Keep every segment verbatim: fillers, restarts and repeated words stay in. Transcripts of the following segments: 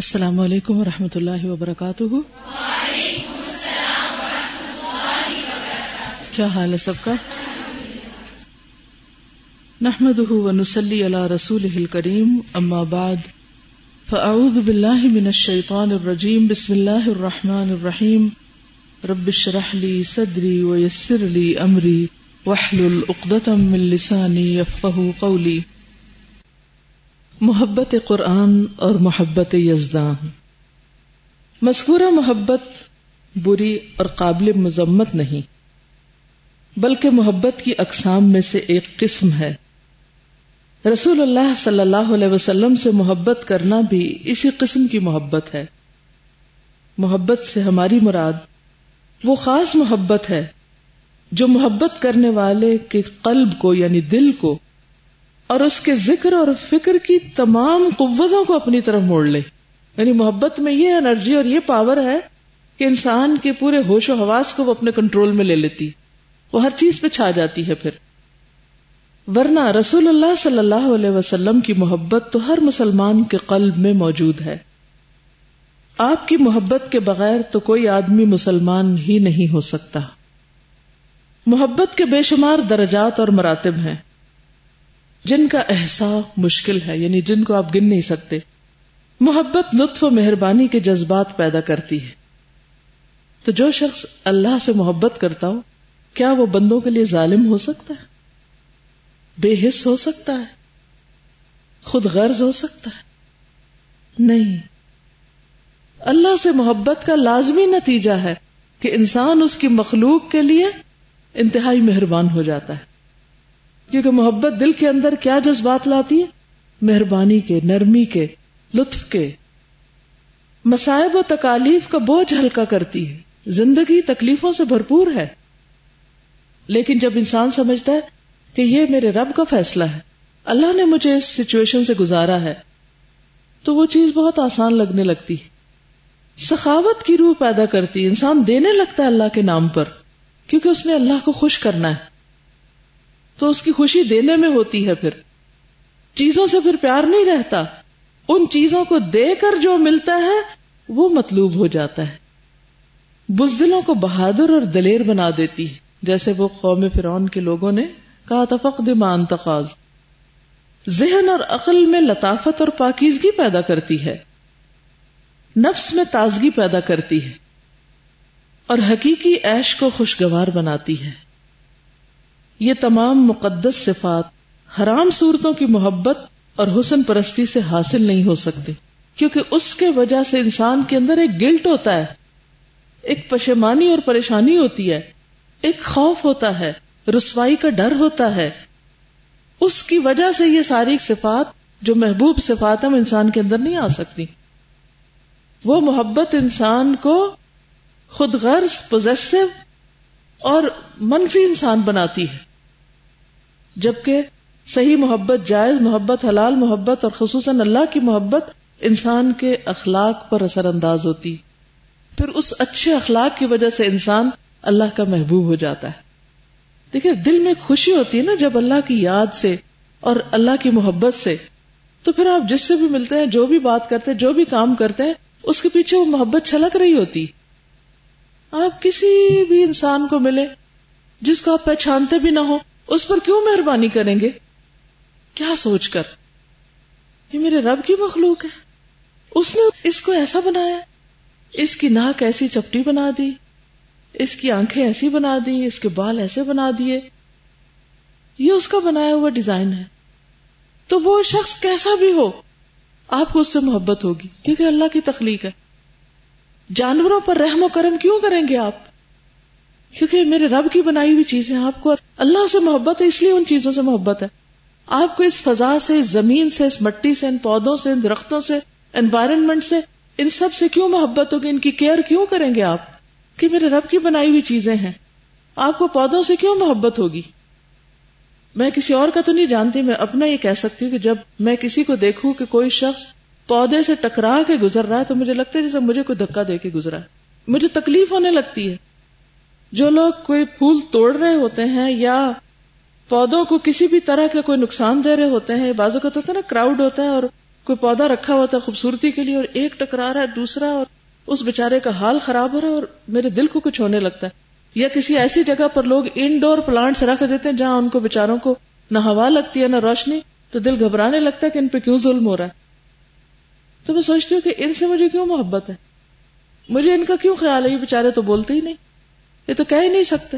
السلام علیکم ورحمۃ اللہ وبرکاتہ۔ وعلیکم السلام ورحمۃ اللہ وبرکاتہ۔ کیا حال ہے سب کا؟ نحمده ونصلی علی رسولہ الکریم، اما بعد فاعوذ باللہ من الشیطان الرجیم، بسم اللہ الرحمن الرحیم، رب اشرح لی صدری ویسر لی امری واحلل عقدۃ من لسانی یفقہوا قولی۔ محبت قرآن اور محبت یزدان۔ مذکورہ محبت بری اور قابل مذمت نہیں، بلکہ محبت کی اقسام میں سے ایک قسم ہے۔ رسول اللہ صلی اللہ علیہ وسلم سے محبت کرنا بھی اسی قسم کی محبت ہے۔ محبت سے ہماری مراد وہ خاص محبت ہے جو محبت کرنے والے کے قلب کو یعنی دل کو اور اس کے ذکر اور فکر کی تمام قوتوں کو اپنی طرف موڑ لے۔ یعنی محبت میں یہ انرجی اور یہ پاور ہے کہ انسان کے پورے ہوش و حواس کو وہ اپنے کنٹرول میں لے لیتی، وہ ہر چیز پہ چھا جاتی ہے۔ پھر ورنہ رسول اللہ صلی اللہ علیہ وسلم کی محبت تو ہر مسلمان کے قلب میں موجود ہے۔ آپ کی محبت کے بغیر تو کوئی آدمی مسلمان ہی نہیں ہو سکتا۔ محبت کے بے شمار درجات اور مراتب ہیں جن کا احصاء مشکل ہے، یعنی جن کو آپ گن نہیں سکتے۔ محبت لطف و مہربانی کے جذبات پیدا کرتی ہے، تو جو شخص اللہ سے محبت کرتا ہو کیا وہ بندوں کے لیے ظالم ہو سکتا ہے؟ بے حس ہو سکتا ہے؟ خود غرض ہو سکتا ہے؟ نہیں، اللہ سے محبت کا لازمی نتیجہ ہے کہ انسان اس کی مخلوق کے لیے انتہائی مہربان ہو جاتا ہے، کیونکہ محبت دل کے اندر کیا جذبات لاتی ہے؟ مہربانی کے، نرمی کے، لطف کے۔ مصائب و تکالیف کا بوجھ ہلکا کرتی ہے۔ زندگی تکلیفوں سے بھرپور ہے، لیکن جب انسان سمجھتا ہے کہ یہ میرے رب کا فیصلہ ہے، اللہ نے مجھے اس سچویشن سے گزارا ہے، تو وہ چیز بہت آسان لگنے لگتی ہے۔ سخاوت کی روح پیدا کرتی، انسان دینے لگتا ہے اللہ کے نام پر، کیونکہ اس نے اللہ کو خوش کرنا ہے، تو اس کی خوشی دینے میں ہوتی ہے۔ پھر چیزوں سے پھر پیار نہیں رہتا، ان چیزوں کو دے کر جو ملتا ہے وہ مطلوب ہو جاتا ہے۔ بزدلوں کو بہادر اور دلیر بنا دیتی ہے، جیسے وہ قوم فرعون کے لوگوں نے کہا تھا فقد ما انتقال۔ ذہن اور عقل میں لطافت اور پاکیزگی پیدا کرتی ہے، نفس میں تازگی پیدا کرتی ہے، اور حقیقی عیش کو خوشگوار بناتی ہے۔ یہ تمام مقدس صفات حرام صورتوں کی محبت اور حسن پرستی سے حاصل نہیں ہو سکتی، کیونکہ اس کے وجہ سے انسان کے اندر ایک گلٹ ہوتا ہے، ایک پشیمانی اور پریشانی ہوتی ہے، ایک خوف ہوتا ہے، رسوائی کا ڈر ہوتا ہے۔ اس کی وجہ سے یہ ساری صفات جو محبوب صفات ہم انسان کے اندر نہیں آ سکتی۔ وہ محبت انسان کو خود غرض، پوزیسو اور منفی انسان بناتی ہے، جبکہ صحیح محبت، جائز محبت، حلال محبت اور خصوصاً اللہ کی محبت انسان کے اخلاق پر اثر انداز ہوتی۔ پھر اس اچھے اخلاق کی وجہ سے انسان اللہ کا محبوب ہو جاتا ہے۔ دیکھیں، دل میں خوشی ہوتی ہے نا جب اللہ کی یاد سے اور اللہ کی محبت سے، تو پھر آپ جس سے بھی ملتے ہیں، جو بھی بات کرتے ہیں، جو بھی کام کرتے ہیں، اس کے پیچھے وہ محبت چھلک رہی ہوتی۔ آپ کسی بھی انسان کو ملے جس کو آپ پہچانتے بھی نہ ہو، اس پر کیوں مہربانی کریں گے؟ کیا سوچ کر؟ یہ میرے رب کی مخلوق ہے، اس نے اس کو ایسا بنایا، اس کی ناک ایسی چپٹی بنا دی، اس کی آنکھیں ایسی بنا دی، اس کے بال ایسے بنا دیے، یہ اس کا بنایا ہوا ڈیزائن ہے۔ تو وہ شخص کیسا بھی ہو، آپ کو اس سے محبت ہوگی، کیونکہ اللہ کی تخلیق ہے۔ جانوروں پر رحم و کرم کیوں کریں گے آپ؟ کیونکہ میرے رب کی بنائی ہوئی چیزیں، آپ کو اللہ سے محبت ہے، اس لیے ان چیزوں سے محبت ہے۔ آپ کو اس فضا سے، اس زمین سے، اس مٹی سے، ان پودوں سے، ان درختوں سے، انوائرنمنٹ سے، ان سب سے کیوں محبت ہوگی؟ ان کی کیئر کیوں کریں گے آپ کہ میرے رب کی بنائی ہوئی چیزیں ہیں؟ آپ کو پودوں سے کیوں محبت ہوگی؟ میں کسی اور کا تو نہیں جانتی، میں اپنا یہ کہہ سکتی ہوں کہ جب میں کسی کو دیکھوں کہ کوئی شخص پودے سے ٹکرا کے گزر رہا ہے، تو مجھے لگتا ہے جیسے مجھے کوئی دھکا دے کے گزرا ہے، مجھے تکلیف ہونے لگتی ہے۔ جو لوگ کوئی پھول توڑ رہے ہوتے ہیں یا پودوں کو کسی بھی طرح کا کوئی نقصان دے رہے ہوتے ہیں، بعض اوقات ہوتا ہے نا، کراؤڈ ہوتا ہے اور کوئی پودا رکھا ہوا تھا خوبصورتی کے لیے اور ایک ٹکرا رہا ہے دوسرا اور اس بیچارے کا حال خراب ہو رہا ہے اور میرے دل کو کچھ ہونے لگتا ہے. یا کسی ایسی جگہ پر لوگ انڈور پلانٹس رکھ دیتے ہیں جہاں ان کو بیچاروں کو نہ ہوا لگتی ہے نہ روشنی، تو دل گھبرانے لگتا ہے کہ ان پہ کیوں ظلم ہو رہا ہے. تو میں سوچتی ہوں کہ ان سے مجھے کیوں محبت ہے، مجھے ان کا کیوں خیال ہے، یہ بیچارے تو بولتے ہی نہیں، یہ تو کہہ ہی نہیں سکتے.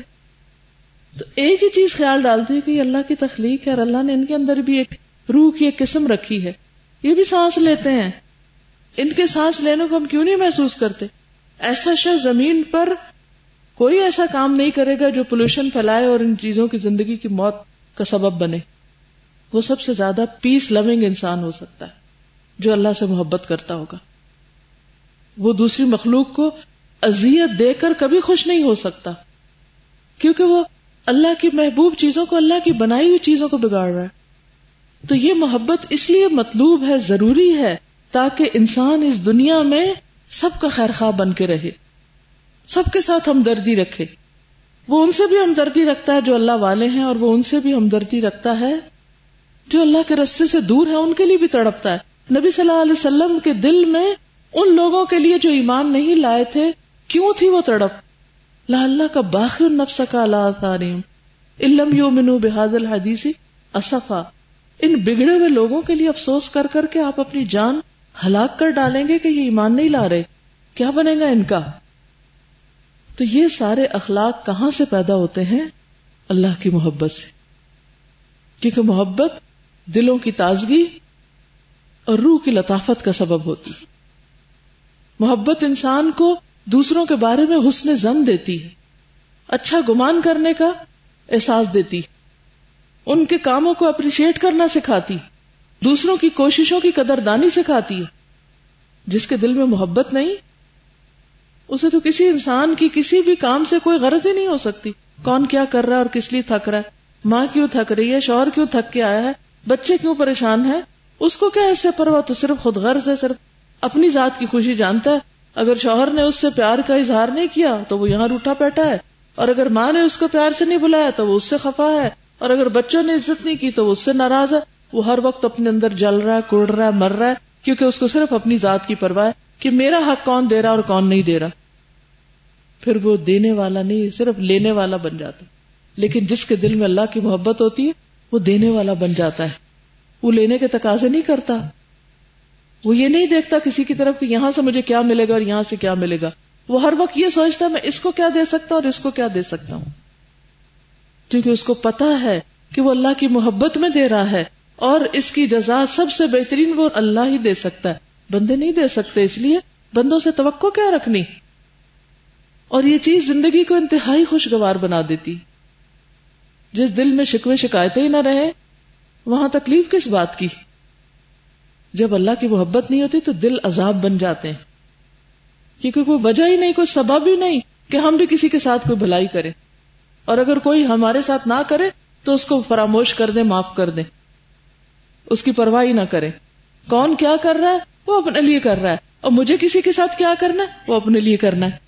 تو ایک ہی چیز خیال ڈالتی ہے کہ یہ اللہ کی تخلیق ہے اور اللہ نے ان کے اندر بھی ایک روح کی ایک قسم رکھی ہے، یہ بھی سانس لیتے ہیں، ان کے سانس لینے کو ہم کیوں نہیں محسوس کرتے. ایسا شخص زمین پر کوئی ایسا کام نہیں کرے گا جو پولوشن پھیلائے اور ان چیزوں کی زندگی کی موت کا سبب بنے. وہ سب سے زیادہ پیس لونگ انسان ہو سکتا ہے جو اللہ سے محبت کرتا ہوگا. وہ دوسری مخلوق کو اذیت دے کر کبھی خوش نہیں ہو سکتا، کیونکہ وہ اللہ کی محبوب چیزوں کو، اللہ کی بنائی ہوئی چیزوں کو بگاڑ رہا ہے. تو یہ محبت اس لیے مطلوب ہے، ضروری ہے، تاکہ انسان اس دنیا میں سب کا خیر خواہ بن کے رہے، سب کے ساتھ ہمدردی رکھے. وہ ان سے بھی ہمدردی رکھتا ہے جو اللہ والے ہیں، اور وہ ان سے بھی ہمدردی رکھتا ہے جو اللہ کے رستے سے دور ہے، ان کے لیے بھی تڑپتا ہے. نبی صلی اللہ علیہ وسلم کے دل میں ان لوگوں کے لیے جو ایمان نہیں لائے تھے کیوں تھی وہ تڑپ؟ لعلہ کا باخر نفس کا لا تاریم علم یؤمنو بہذا الحدیث اسفا. ان بگڑے ہوئے لوگوں کے لیے افسوس کر کر کے آپ اپنی جان ہلاک کر ڈالیں گے کہ یہ ایمان نہیں لا رہے، کیا بنے گا ان کا؟ تو یہ سارے اخلاق کہاں سے پیدا ہوتے ہیں؟ اللہ کی محبت سے، کیونکہ محبت دلوں کی تازگی اور روح کی لطافت کا سبب ہوتی ہے. محبت انسان کو دوسروں کے بارے میں حسن ظن دیتی ہے، اچھا گمان کرنے کا احساس دیتی، ان کے کاموں کو اپریشیٹ کرنا سکھاتی، دوسروں کی کوششوں کی قدردانی سکھاتی ہے. جس کے دل میں محبت نہیں، اسے تو کسی انسان کی کسی بھی کام سے کوئی غرض ہی نہیں ہو سکتی. کون کیا کر رہا ہے اور کس لیے تھک رہا ہے، ماں کیوں تھک رہی ہے، شوہر کیوں تھک کے آیا ہے، بچے کیوں پریشان ہیں، اس کو کیا اس سے پرواہ؟ تو صرف خود غرض ہے، صرف اپنی ذات کی خوشی جانتا ہے. اگر شوہر نے اس سے پیار کا اظہار نہیں کیا تو وہ یہاں روٹھا پیٹا ہے، اور اگر ماں نے اس کو پیار سے نہیں بلایا تو وہ اس سے خفا ہے، اور اگر بچوں نے عزت نہیں کی تو وہ اس سے ناراض ہے. وہ ہر وقت اپنے اندر جل رہا ہے، کڑ رہا ہے، مر رہا ہے، کیونکہ اس کو صرف اپنی ذات کی پرواہ ہے کہ میرا حق کون دے رہا اور کون نہیں دے رہا. پھر وہ دینے والا نہیں، صرف لینے والا بن جاتا. لیکن جس کے دل میں اللہ کی محبت ہوتی ہے وہ دینے والا بن جاتا ہے، وہ لینے کے تقاضے نہیں کرتا، وہ یہ نہیں دیکھتا کسی کی طرف کہ یہاں سے مجھے کیا ملے گا اور یہاں سے کیا ملے گا. وہ ہر وقت یہ سوچتا ہے میں اس کو کیا دے سکتا ہوں اور اس کو کیا دے سکتا ہوں، کیونکہ اس کو پتا ہے کہ وہ اللہ کی محبت میں دے رہا ہے، اور اس کی جزا سب سے بہترین وہ اللہ ہی دے سکتا ہے، بندے نہیں دے سکتے. اس لیے بندوں سے توقع کیا رکھنی. اور یہ چیز زندگی کو انتہائی خوشگوار بنا دیتی. جس دل میں شکوے شکایتیں ہی نہ رہے، وہاں تکلیف کس بات کی؟ جب اللہ کی محبت نہیں ہوتی تو دل عذاب بن جاتے ہیں، کیونکہ کوئی وجہ ہی نہیں، کوئی سبب ہی نہیں کہ ہم بھی کسی کے ساتھ کوئی بھلائی کریں، اور اگر کوئی ہمارے ساتھ نہ کرے تو اس کو فراموش کر دیں، معاف کر دیں، اس کی پرواہ نہ کریں. کون کیا کر رہا ہے وہ اپنے لیے کر رہا ہے، اور مجھے کسی کے ساتھ کیا کرنا ہے وہ اپنے لیے کرنا ہے،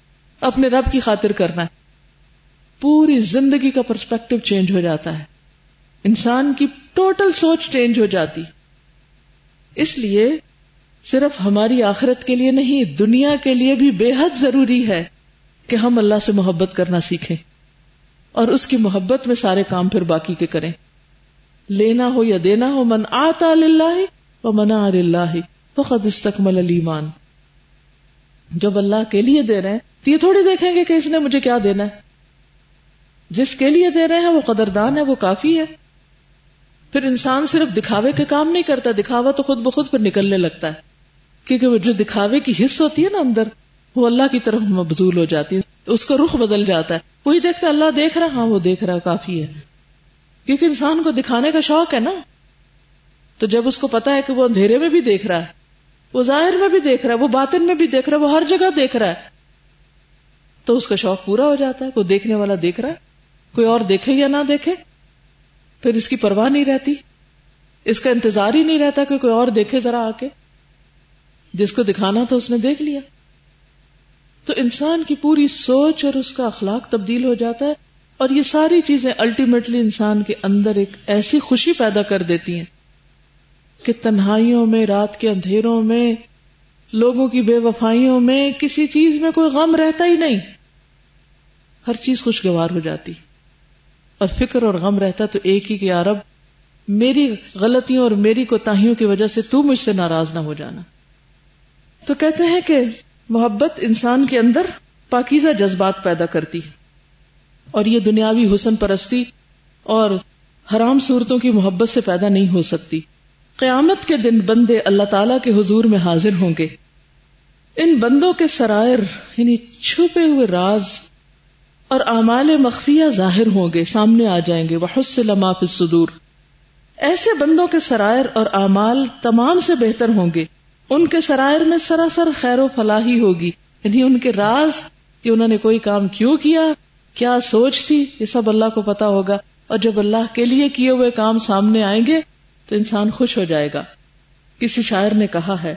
اپنے رب کی خاطر کرنا ہے. پوری زندگی کا پرسپیکٹو چینج ہو جاتا ہے، انسان کی ٹوٹل سوچ چینج ہو جاتی. اس لیے صرف ہماری آخرت کے لیے نہیں، دنیا کے لیے بھی بے حد ضروری ہے کہ ہم اللہ سے محبت کرنا سیکھیں، اور اس کی محبت میں سارے کام پھر باقی کے کریں، لینا ہو یا دینا ہو. من آتا للہ ومنع للہ فقد استکمل الایمان. جب اللہ کے لیے دے رہے ہیں تو یہ تھوڑی دیکھیں گے کہ اس نے مجھے کیا دینا ہے، جس کے لیے دے رہے ہیں وہ قدردان ہے، وہ کافی ہے. پھر انسان صرف دکھاوے کے کام نہیں کرتا، دکھاوا تو خود بخود پھر نکلنے لگتا ہے، کیونکہ وہ جو دکھاوے کی حص ہوتی ہے نا اندر، وہ اللہ کی طرف مبذول ہو جاتی ہے، اس کا رخ بدل جاتا ہے. وہی دیکھتا اللہ دیکھ رہا، ہاں وہ دیکھ رہا کافی ہے، کیونکہ انسان کو دکھانے کا شوق ہے نا. تو جب اس کو پتا ہے کہ وہ اندھیرے میں بھی دیکھ رہا ہے، وہ ظاہر میں بھی دیکھ رہا ہے، وہ باطن میں بھی دیکھ رہا ہے، وہ ہر جگہ دیکھ رہا ہے، تو اس کا شوق پورا ہو جاتا ہے. کوئی دیکھنے والا دیکھ رہا ہے، کوئی اور دیکھے یا نہ دیکھے، پھر اس کی پرواہ نہیں رہتی، اس کا انتظار ہی نہیں رہتا کہ کوئی اور دیکھے ذرا آ کے، جس کو دکھانا تھا اس نے دیکھ لیا. تو انسان کی پوری سوچ اور اس کا اخلاق تبدیل ہو جاتا ہے، اور یہ ساری چیزیں الٹیمیٹلی انسان کے اندر ایک ایسی خوشی پیدا کر دیتی ہیں کہ تنہائیوں میں، رات کے اندھیروں میں، لوگوں کی بے وفائیوں میں، کسی چیز میں کوئی غم رہتا ہی نہیں، ہر چیز خوشگوار ہو جاتی، اور فکر اور غم رہتا تو ایک ہی کہ یا رب میری غلطیوں اور میری کوتاہیوں کی وجہ سے تو مجھ سے ناراض نہ ہو جانا۔ تو کہتے ہیں کہ محبت انسان کے اندر پاکیزہ جذبات پیدا کرتی ہے، اور یہ دنیاوی حسن پرستی اور حرام صورتوں کی محبت سے پیدا نہیں ہو سکتی۔ قیامت کے دن بندے اللہ تعالیٰ کے حضور میں حاضر ہوں گے، ان بندوں کے سرائر یعنی چھپے ہوئے راز اور اعمال مخفیہ ظاہر ہوں گے، سامنے آ جائیں گے۔ وَحُصِّلَ مَا فِی الصُّدُورِ، ایسے بندوں کے سرائر اور اعمال تمام سے بہتر ہوں گے، ان کے سرائر میں سراسر خیر و فلاحی ہوگی، یعنی ان کے راز کہ انہوں نے کوئی کام کیوں کیا، کیا سوچ تھی، یہ سب اللہ کو پتا ہوگا، اور جب اللہ کے لیے کیے ہوئے کام سامنے آئیں گے تو انسان خوش ہو جائے گا۔ کسی شاعر نے کہا ہے،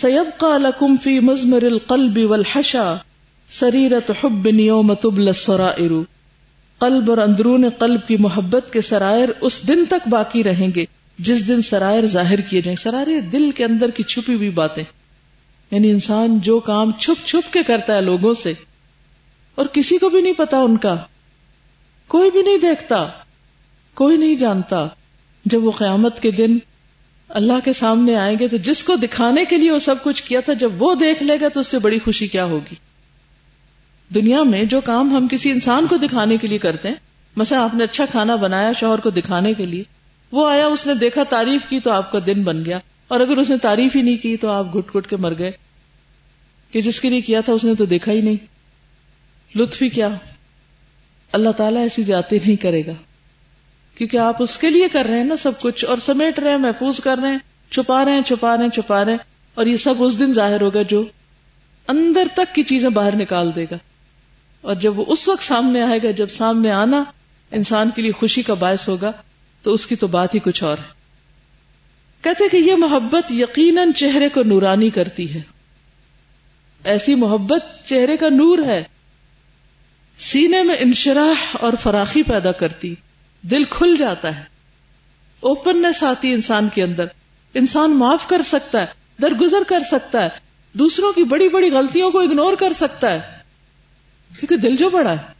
سَيَبْقَى لَكُمْ فِي مُزْمِرِ الْقَلْبِ وَالْحَشَا سَرِيرَةُ حُبٍّ يَوْمَ تُبْلَى السَّرَائِرُ، قلب اور اندرون قلب کی محبت کے سرائر اس دن تک باقی رہیں گے جس دن سرائر ظاہر کیے جائیں۔ سرائر دل کے اندر کی چھپی ہوئی باتیں، یعنی انسان جو کام چھپ چھپ کے کرتا ہے لوگوں سے، اور کسی کو بھی نہیں پتا، ان کا کوئی بھی نہیں دیکھتا، کوئی نہیں جانتا، جب وہ قیامت کے دن اللہ کے سامنے آئیں گے تو جس کو دکھانے کے لیے وہ سب کچھ کیا تھا، جب وہ دیکھ لے گا تو اس سے بڑی خوشی کیا ہوگی۔ دنیا میں جو کام ہم کسی انسان کو دکھانے کے لیے کرتے ہیں، مثلا آپ نے اچھا کھانا بنایا شوہر کو دکھانے کے لیے، وہ آیا، اس نے دیکھا، تعریف کی تو آپ کا دن بن گیا، اور اگر اس نے تعریف ہی نہیں کی تو آپ گھٹ گھٹ کے مر گئے کہ جس کے لیے کیا تھا اس نے تو دیکھا ہی نہیں۔ لطف ہی کیا، اللہ تعالیٰ ایسی زیادتی نہیں کرے گا، کیونکہ آپ اس کے لیے کر رہے ہیں نا سب کچھ، اور سمیٹ رہے ہیں، محفوظ کر رہے ہیں، چھپا رہے ہیں چھپا رہے ہیں چھپا رہے ہیں، اور یہ سب اس دن ظاہر ہوگا جو اندر تک کی چیزیں باہر نکال دے گا، اور جب وہ اس وقت سامنے آئے گا جب سامنے آنا انسان کے لیے خوشی کا باعث ہوگا، تو اس کی تو بات ہی کچھ اور ہے۔ کہتے کہ یہ محبت یقیناً چہرے کو نورانی کرتی ہے، ایسی محبت چہرے کا نور ہے، سینے میں انشراح اور فراخی پیدا کرتی، دل کھل جاتا ہے، اوپننس آتی انسان کے اندر، انسان معاف کر سکتا ہے، درگزر کر سکتا ہے، دوسروں کی بڑی بڑی غلطیوں کو اگنور کر سکتا ہے، کیونکہ دل جو بڑا ہے،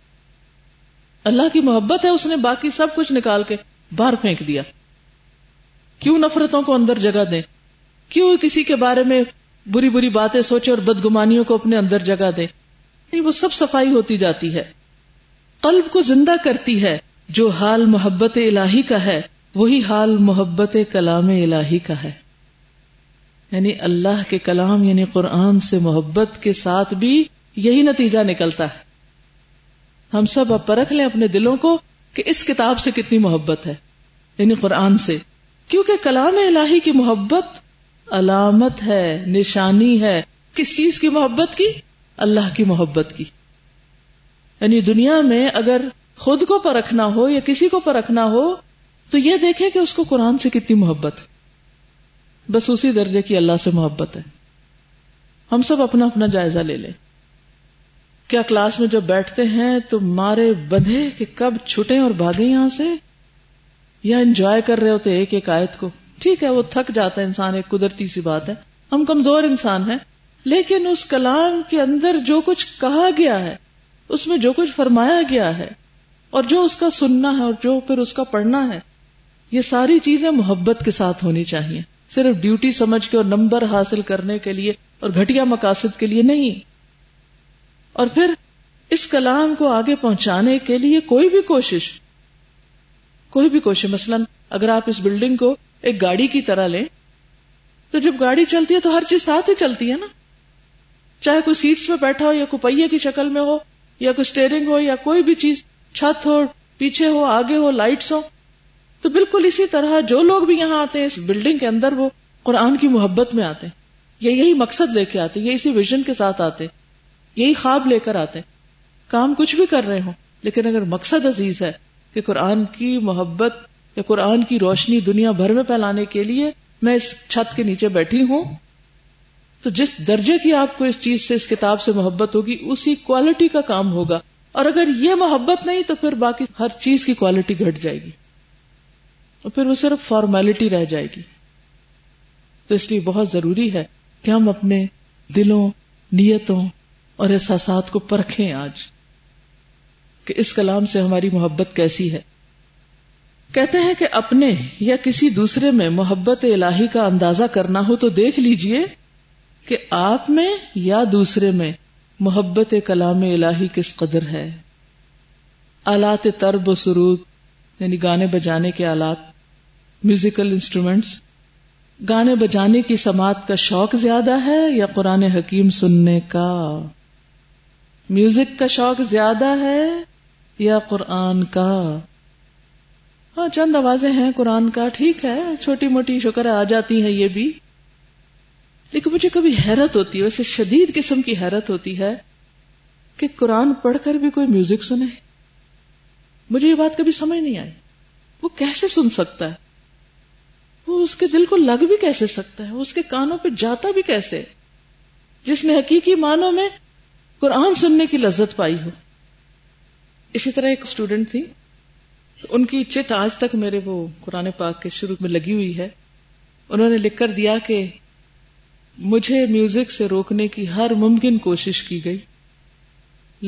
اللہ کی محبت ہے، اس نے باقی سب کچھ نکال کے باہر پھینک دیا۔ کیوں نفرتوں کو اندر جگہ دیں، کیوں کسی کے بارے میں بری بری باتیں سوچیں اور بدگمانیوں کو اپنے اندر جگہ دیں، نہیں، وہ سب صفائی ہوتی جاتی ہے۔ قلب کو زندہ کرتی ہے، جو حال محبت الہی کا ہے وہی حال محبت کلام الہی کا ہے، یعنی اللہ کے کلام یعنی قرآن سے محبت کے ساتھ بھی یہی نتیجہ نکلتا ہے۔ ہم سب اب پرکھ لیں اپنے دلوں کو کہ اس کتاب سے کتنی محبت ہے، یعنی قرآن سے، کیونکہ کلام الہی کی محبت علامت ہے، نشانی ہے، کس چیز کی محبت کی؟ اللہ کی محبت کی۔ یعنی دنیا میں اگر خود کو پرکھنا ہو یا کسی کو پرکھنا ہو تو یہ دیکھیں کہ اس کو قرآن سے کتنی محبت ہے، بس اسی درجے کی اللہ سے محبت ہے۔ ہم سب اپنا اپنا جائزہ لے لیں، کیا کلاس میں جب بیٹھتے ہیں تو مارے بندھے کہ کب چھٹیں اور بھاگیں یہاں سے، یا انجوائے کر رہے ہوتے ایک ایک آیت کو؟ ٹھیک ہے، وہ تھک جاتا ہے انسان، ایک قدرتی سی بات ہے، ہم کمزور انسان ہیں، لیکن اس کلام کے اندر جو کچھ کہا گیا ہے، اس میں جو کچھ فرمایا گیا ہے، اور جو اس کا سننا ہے اور جو پھر اس کا پڑھنا ہے، یہ ساری چیزیں محبت کے ساتھ ہونی چاہیے، صرف ڈیوٹی سمجھ کے اور نمبر حاصل کرنے کے لیے اور گھٹیا مقاصد کے لیے نہیں۔ اور پھر اس کلام کو آگے پہنچانے کے لیے کوئی بھی کوشش کوئی بھی کوشش مثلاً اگر آپ اس بلڈنگ کو ایک گاڑی کی طرح لیں تو جب گاڑی چلتی ہے تو ہر چیز ساتھ ہی چلتی ہے نا، چاہے کوئی سیٹس پہ بیٹھا ہو یا کوئی پہیے کی شکل میں ہو یا کوئی سٹیرنگ ہو یا کوئی بھی چیز، چھت ہو، پیچھے ہو، آگے ہو، لائٹس ہو، تو بالکل اسی طرح جو لوگ بھی یہاں آتے ہیں اس بلڈنگ کے اندر، وہ قرآن کی محبت میں آتے ہیں، یا یہی مقصد لے کے آتے ہیں، یا اسی ویژن کے ساتھ آتے ہیں، یہی خواب لے کر آتے ہیں۔ کام کچھ بھی کر رہے ہوں، لیکن اگر مقصد عزیز ہے کہ قرآن کی محبت یا قرآن کی روشنی دنیا بھر میں پھیلانے کے لیے میں اس چھت کے نیچے بیٹھی ہوں، تو جس درجے کی آپ کو اس چیز سے، اس کتاب سے محبت ہوگی، اسی کوالٹی کا کام ہوگا، اور اگر یہ محبت نہیں تو پھر باقی ہر چیز کی کوالٹی گھٹ جائے گی۔ اور پھر وہ صرف فارمیلٹی رہ جائے گی. تو اس لیے بہت ضروری ہے کہ ہم اپنے دلوں, نیتوں اور احساسات کو پرکھیں آج, کہ اس کلام سے ہماری محبت کیسی ہے. کہتے ہیں کہ اپنے یا کسی دوسرے میں محبت الہی کا اندازہ کرنا ہو تو دیکھ لیجئے کہ آپ میں یا دوسرے میں محبت کلام الہی کس قدر ہے. آلات طرب و سرود, یعنی گانے بجانے کے آلات, میوزیکل انسٹرومنٹس, گانے بجانے کی سماعت کا شوق زیادہ ہے یا قرآن حکیم سننے کا؟ میوزک کا شوق زیادہ ہے یا قرآن کا؟ ہاں, چند آوازیں ہیں قرآن کا, ٹھیک ہے, چھوٹی موٹی شکر آ جاتی ہیں یہ بھی, لیکن مجھے کبھی حیرت ہوتی ہے, ویسے شدید قسم کی حیرت ہوتی ہے کہ قرآن پڑھ کر بھی کوئی میوزک سنے. مجھے یہ بات کبھی سمجھ نہیں آئی, وہ کیسے سن سکتا ہے, وہ اس کے دل کو لگ بھی کیسے سکتا ہے, وہ اس کے کانوں پہ جاتا بھی کیسے, جس نے حقیقی معنوں میں قرآن سننے کی لذت پائی ہو. اسی طرح ایک اسٹوڈنٹ تھی, ان کی چٹ آج تک میرے وہ قرآن پاک کے شروع میں لگی ہوئی ہے. انہوں نے لکھ کر دیا کہ مجھے میوزک سے روکنے کی ہر ممکن کوشش کی گئی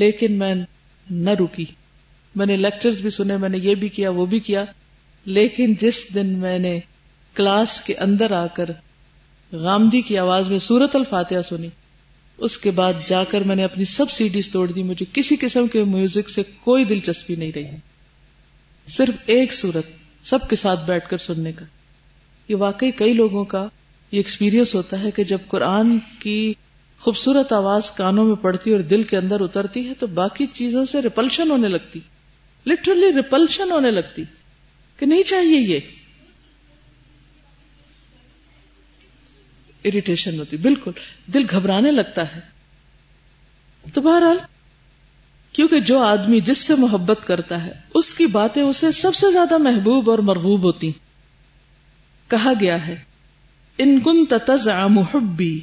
لیکن میں نہ رکی. میں نے لیکچرز بھی سنے, میں نے یہ بھی کیا وہ بھی کیا, لیکن جس دن میں نے کلاس کے اندر آ کر غامدی کی آواز میں سورۃ الفاتحہ سنی, اس کے بعد جا کر میں نے اپنی سب سی ڈیز توڑ دی. مجھے کسی قسم کے میوزک سے کوئی دلچسپی نہیں رہی, صرف ایک سورت سب کے ساتھ بیٹھ کر سننے کا. یہ واقعی کئی لوگوں کا یہ ایکسپیرینس ہوتا ہے کہ جب قرآن کی خوبصورت آواز کانوں میں پڑتی اور دل کے اندر اترتی ہے تو باقی چیزوں سے ریپلشن ہونے لگتی, لٹرلی ریپلشن ہونے لگتی کہ نہیں چاہیے, یہ اریٹیشن ہوتی, بالکل دل گھبرانے لگتا ہے. تو بہرحال کیونکہ جو آدمی جس سے محبت کرتا ہے اس کی باتیں اسے سب سے زیادہ محبوب اور مرغوب ہوتی. کہا گیا ہے ان کنت تزع محبی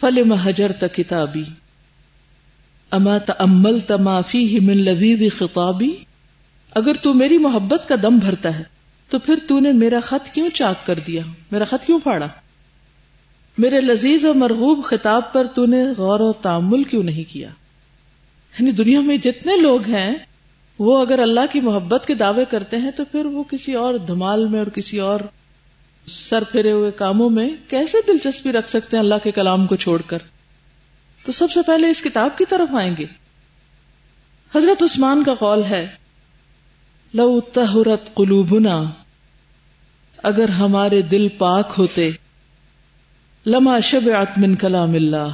فلم ہجرت کتابی اما تأملت ما فیہ من لبیب خطابی, اگر تو میری محبت کا دم بھرتا ہے تو پھر تو نے میرا خط کیوں چاک کر دیا, میرا خط کیوں پھاڑا, میرے لذیذ اور مرغوب خطاب پر تو نے غور و تامل کیوں نہیں کیا. یعنی دنیا میں جتنے لوگ ہیں وہ اگر اللہ کی محبت کے دعوے کرتے ہیں تو پھر وہ کسی اور دھمال میں اور کسی اور سر پھیرے ہوئے کاموں میں کیسے دلچسپی رکھ سکتے ہیں اللہ کے کلام کو چھوڑ کر. تو سب سے پہلے اس کتاب کی طرف آئیں گے. حضرت عثمان کا قول ہے لو طہرت قلوبنا, اگر ہمارے دل پاک ہوتے لما شبعت من کلام اللہ,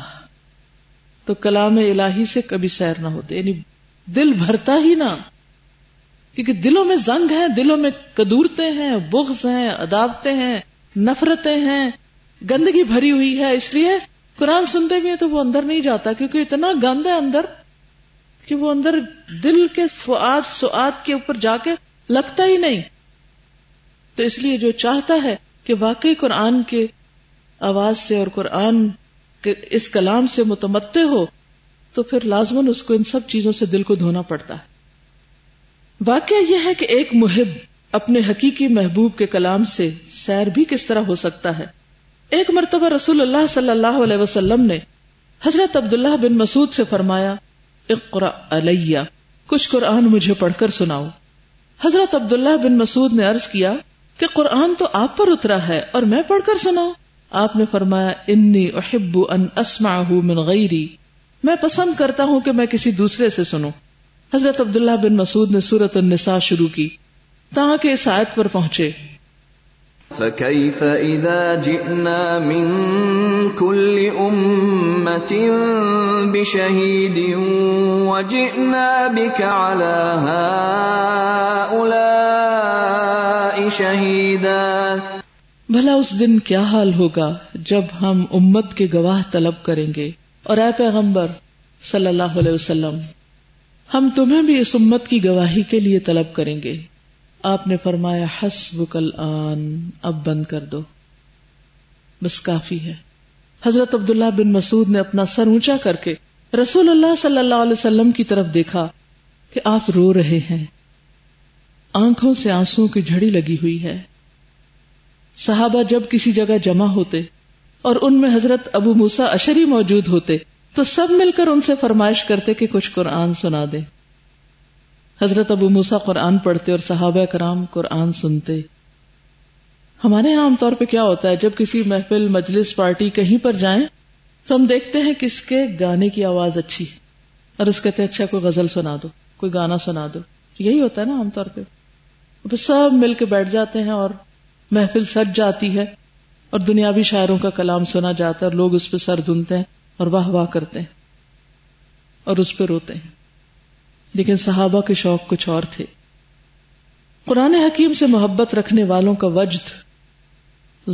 تو کلام الہی سے کبھی سیر نہ ہوتے. یعنی دل بھرتا ہی نہ, کیونکہ دلوں میں زنگ ہیں, دلوں میں کدورتے ہیں, بغض ہیں, عداوتیں ہیں, نفرتیں ہیں, گندگی بھری ہوئی ہے. اس لیے قرآن سنتے بھی ہیں تو وہ اندر نہیں جاتا, کیونکہ اتنا گند ہے اندر کہ وہ اندر دل کے فؤاد سؤاد کے اوپر جا کے لگتا ہی نہیں. تو اس لیے جو چاہتا ہے کہ واقعی قرآن کے آواز سے اور قرآن کے اس کلام سے متمتع ہو تو پھر لازماً اس کو ان سب چیزوں سے دل کو دھونا پڑتا ہے. واقعہ یہ ہے کہ ایک محب اپنے حقیقی محبوب کے کلام سے سیر بھی کس طرح ہو سکتا ہے. ایک مرتبہ رسول اللہ صلی اللہ علیہ وسلم نے حضرت عبداللہ بن مسعود سے فرمایا اقرأ علیہ, کچھ قرآن مجھے پڑھ کر سناؤ. حضرت عبداللہ بن مسعود نے عرض کیا کہ قرآن تو آپ پر اترا ہے اور میں پڑھ کر سناؤں. آپ نے فرمایا انی احب ان اسمعہ من غیری, میں پسند کرتا ہوں کہ میں کسی دوسرے سے سنوں. حضرت عبداللہ بن مسعود نے سورۃ النساء شروع کی تاں کہ اس آیت پر پہنچے فَكَيْفَ إِذَا جِئْنَا مِن كُلِّ أُمَّةٍ بِشَهِيدٍ وَجِئْنَا بِكَ عَلَى هَؤُلَاءِ شَهِيدًا, بھلا اس دن کیا حال ہوگا جب ہم امت کے گواہ طلب کریں گے, اور اے پیغمبر صلی اللہ علیہ وسلم ہم تمہیں بھی اس امت کی گواہی کے لیے طلب کریں گے. آپ نے فرمایا حسبک الآن, اب بند کر دو, بس کافی ہے. حضرت عبداللہ بن مسعود نے اپنا سر اونچا کر کے رسول اللہ صلی اللہ علیہ وسلم کی طرف دیکھا کہ آپ رو رہے ہیں. آنکھوں سے آنسوں کی جھڑی لگی ہوئی ہے۔ صحابہ جب کسی جگہ جمع ہوتے اور ان میں حضرت ابو موسیٰ اشعری موجود ہوتے تو سب مل کر ان سے فرمائش کرتے کہ کچھ قرآن سنا دے۔ حضرت ابو موسیٰ قرآن پڑھتے اور صحابہ کرام قرآن سنتے۔ ہمارے یہاں عام طور پہ کیا ہوتا ہے، جب کسی محفل، مجلس، پارٹی کہیں پر جائیں تو ہم دیکھتے ہیں کس کے گانے کی آواز اچھی ہے اور اس کہتے ہیں اچھا کوئی غزل سنا دو، کوئی گانا سنا دو، یہی ہوتا ہے نا عام طور پہ۔ پھر سب مل کے بیٹھ جاتے ہیں اور محفل سج جاتی ہے اور دنیاوی شاعروں کا کلام سنا جاتا ہے اور لوگ اس پہ سر دھنتے ہیں اور واہ واہ کرتے ہیں اور اس پہ روتے ہیں۔ لیکن صحابہ کے شوق کچھ اور تھے۔ قرآن حکیم سے محبت رکھنے والوں کا وجد،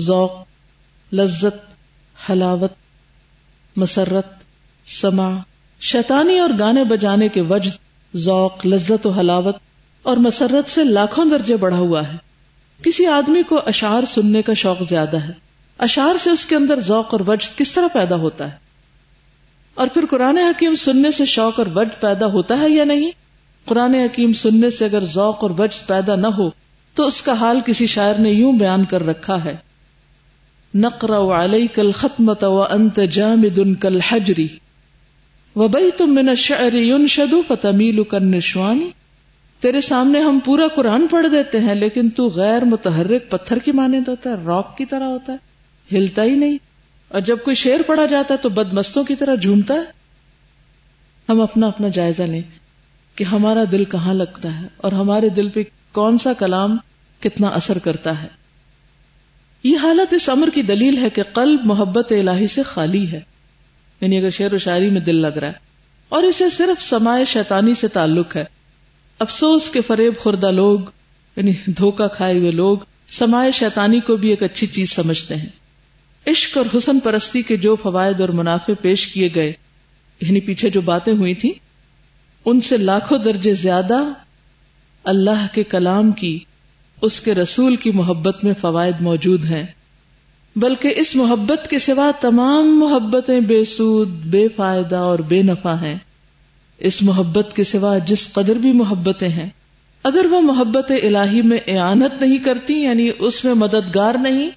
ذوق، لذت، حلاوت، مسرت، سماع، شیطانی اور گانے بجانے کے وجد، ذوق، لذت و حلاوت اور مسرت سے لاکھوں درجے بڑھا ہوا ہے۔ کسی آدمی کو اشعار سننے کا شوق زیادہ ہے، اشعار سے اس کے اندر ذوق اور وجد کس طرح پیدا ہوتا ہے، اور پھر قرآن حکیم سننے سے شوق اور وجد پیدا ہوتا ہے یا نہیں؟ قرآن حکیم سننے سے اگر ذوق اور وجد پیدا نہ ہو تو اس کا حال کسی شاعر نے یوں بیان کر رکھا ہے، نقرأ علیک الختمۃ وانت جامد کالحجر وبیت من الشعر ینشد فتمیل کالنشوان۔ تیرے سامنے ہم پورا قرآن پڑھ دیتے ہیں لیکن تو غیر متحرک پتھر کی مانند ہوتا ہے، راک کی طرح ہوتا ہے، ہلتا ہی نہیں، اور جب کوئی شعر پڑھا جاتا ہے تو بدمستوں کی طرح جھومتا ہے۔ ہم اپنا اپنا جائزہ لیں کہ ہمارا دل کہاں لگتا ہے اور ہمارے دل پہ کون سا کلام کتنا اثر کرتا ہے۔ یہ حالت اس امر کی دلیل ہے کہ قلب محبت الہی سے خالی ہے، یعنی اگر شعر و شاعری میں دل لگ رہا ہے اور اسے صرف سماع شیطانی سے تعلق ہے۔ افسوس کے فریب خوردہ لوگ، یعنی دھوکہ کھائے ہوئے لوگ، سماع شیطانی کو بھی ایک اچھی چیز سمجھتے ہیں۔ عشق اور حسن پرستی کے جو فوائد اور منافع پیش کیے گئے، یعنی پیچھے جو باتیں ہوئی تھیں، ان سے لاکھوں درجے زیادہ اللہ کے کلام کی، اس کے رسول کی محبت میں فوائد موجود ہیں، بلکہ اس محبت کے سوا تمام محبتیں بے سود، بے فائدہ اور بے نفع ہیں۔ اس محبت کے سوا جس قدر بھی محبتیں ہیں، اگر وہ محبت الہی میں اعانت نہیں کرتی، یعنی اس میں مددگار نہیں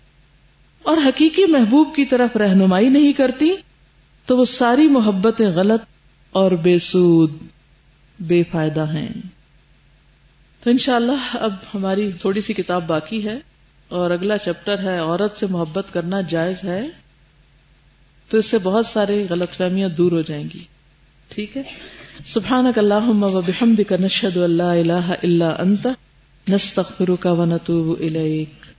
اور حقیقی محبوب کی طرف رہنمائی نہیں کرتی، تو وہ ساری محبتیں غلط اور بے سود، بے فائدہ ہیں۔ تو انشاءاللہ اب ہماری تھوڑی سی کتاب باقی ہے اور اگلا چیپٹر ہے عورت سے محبت کرنا جائز ہے، تو اس سے بہت سارے غلط فہمیاں دور ہو جائیں گی، ٹھیک ہے؟ سبحانک اللہم و بحمدک، نشہد ان لا الہ الا انت، نستغفرک و نتوب الیک۔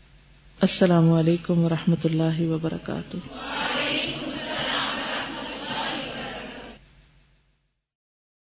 السلام علیکم ورحمۃ اللہ وبرکاتہ۔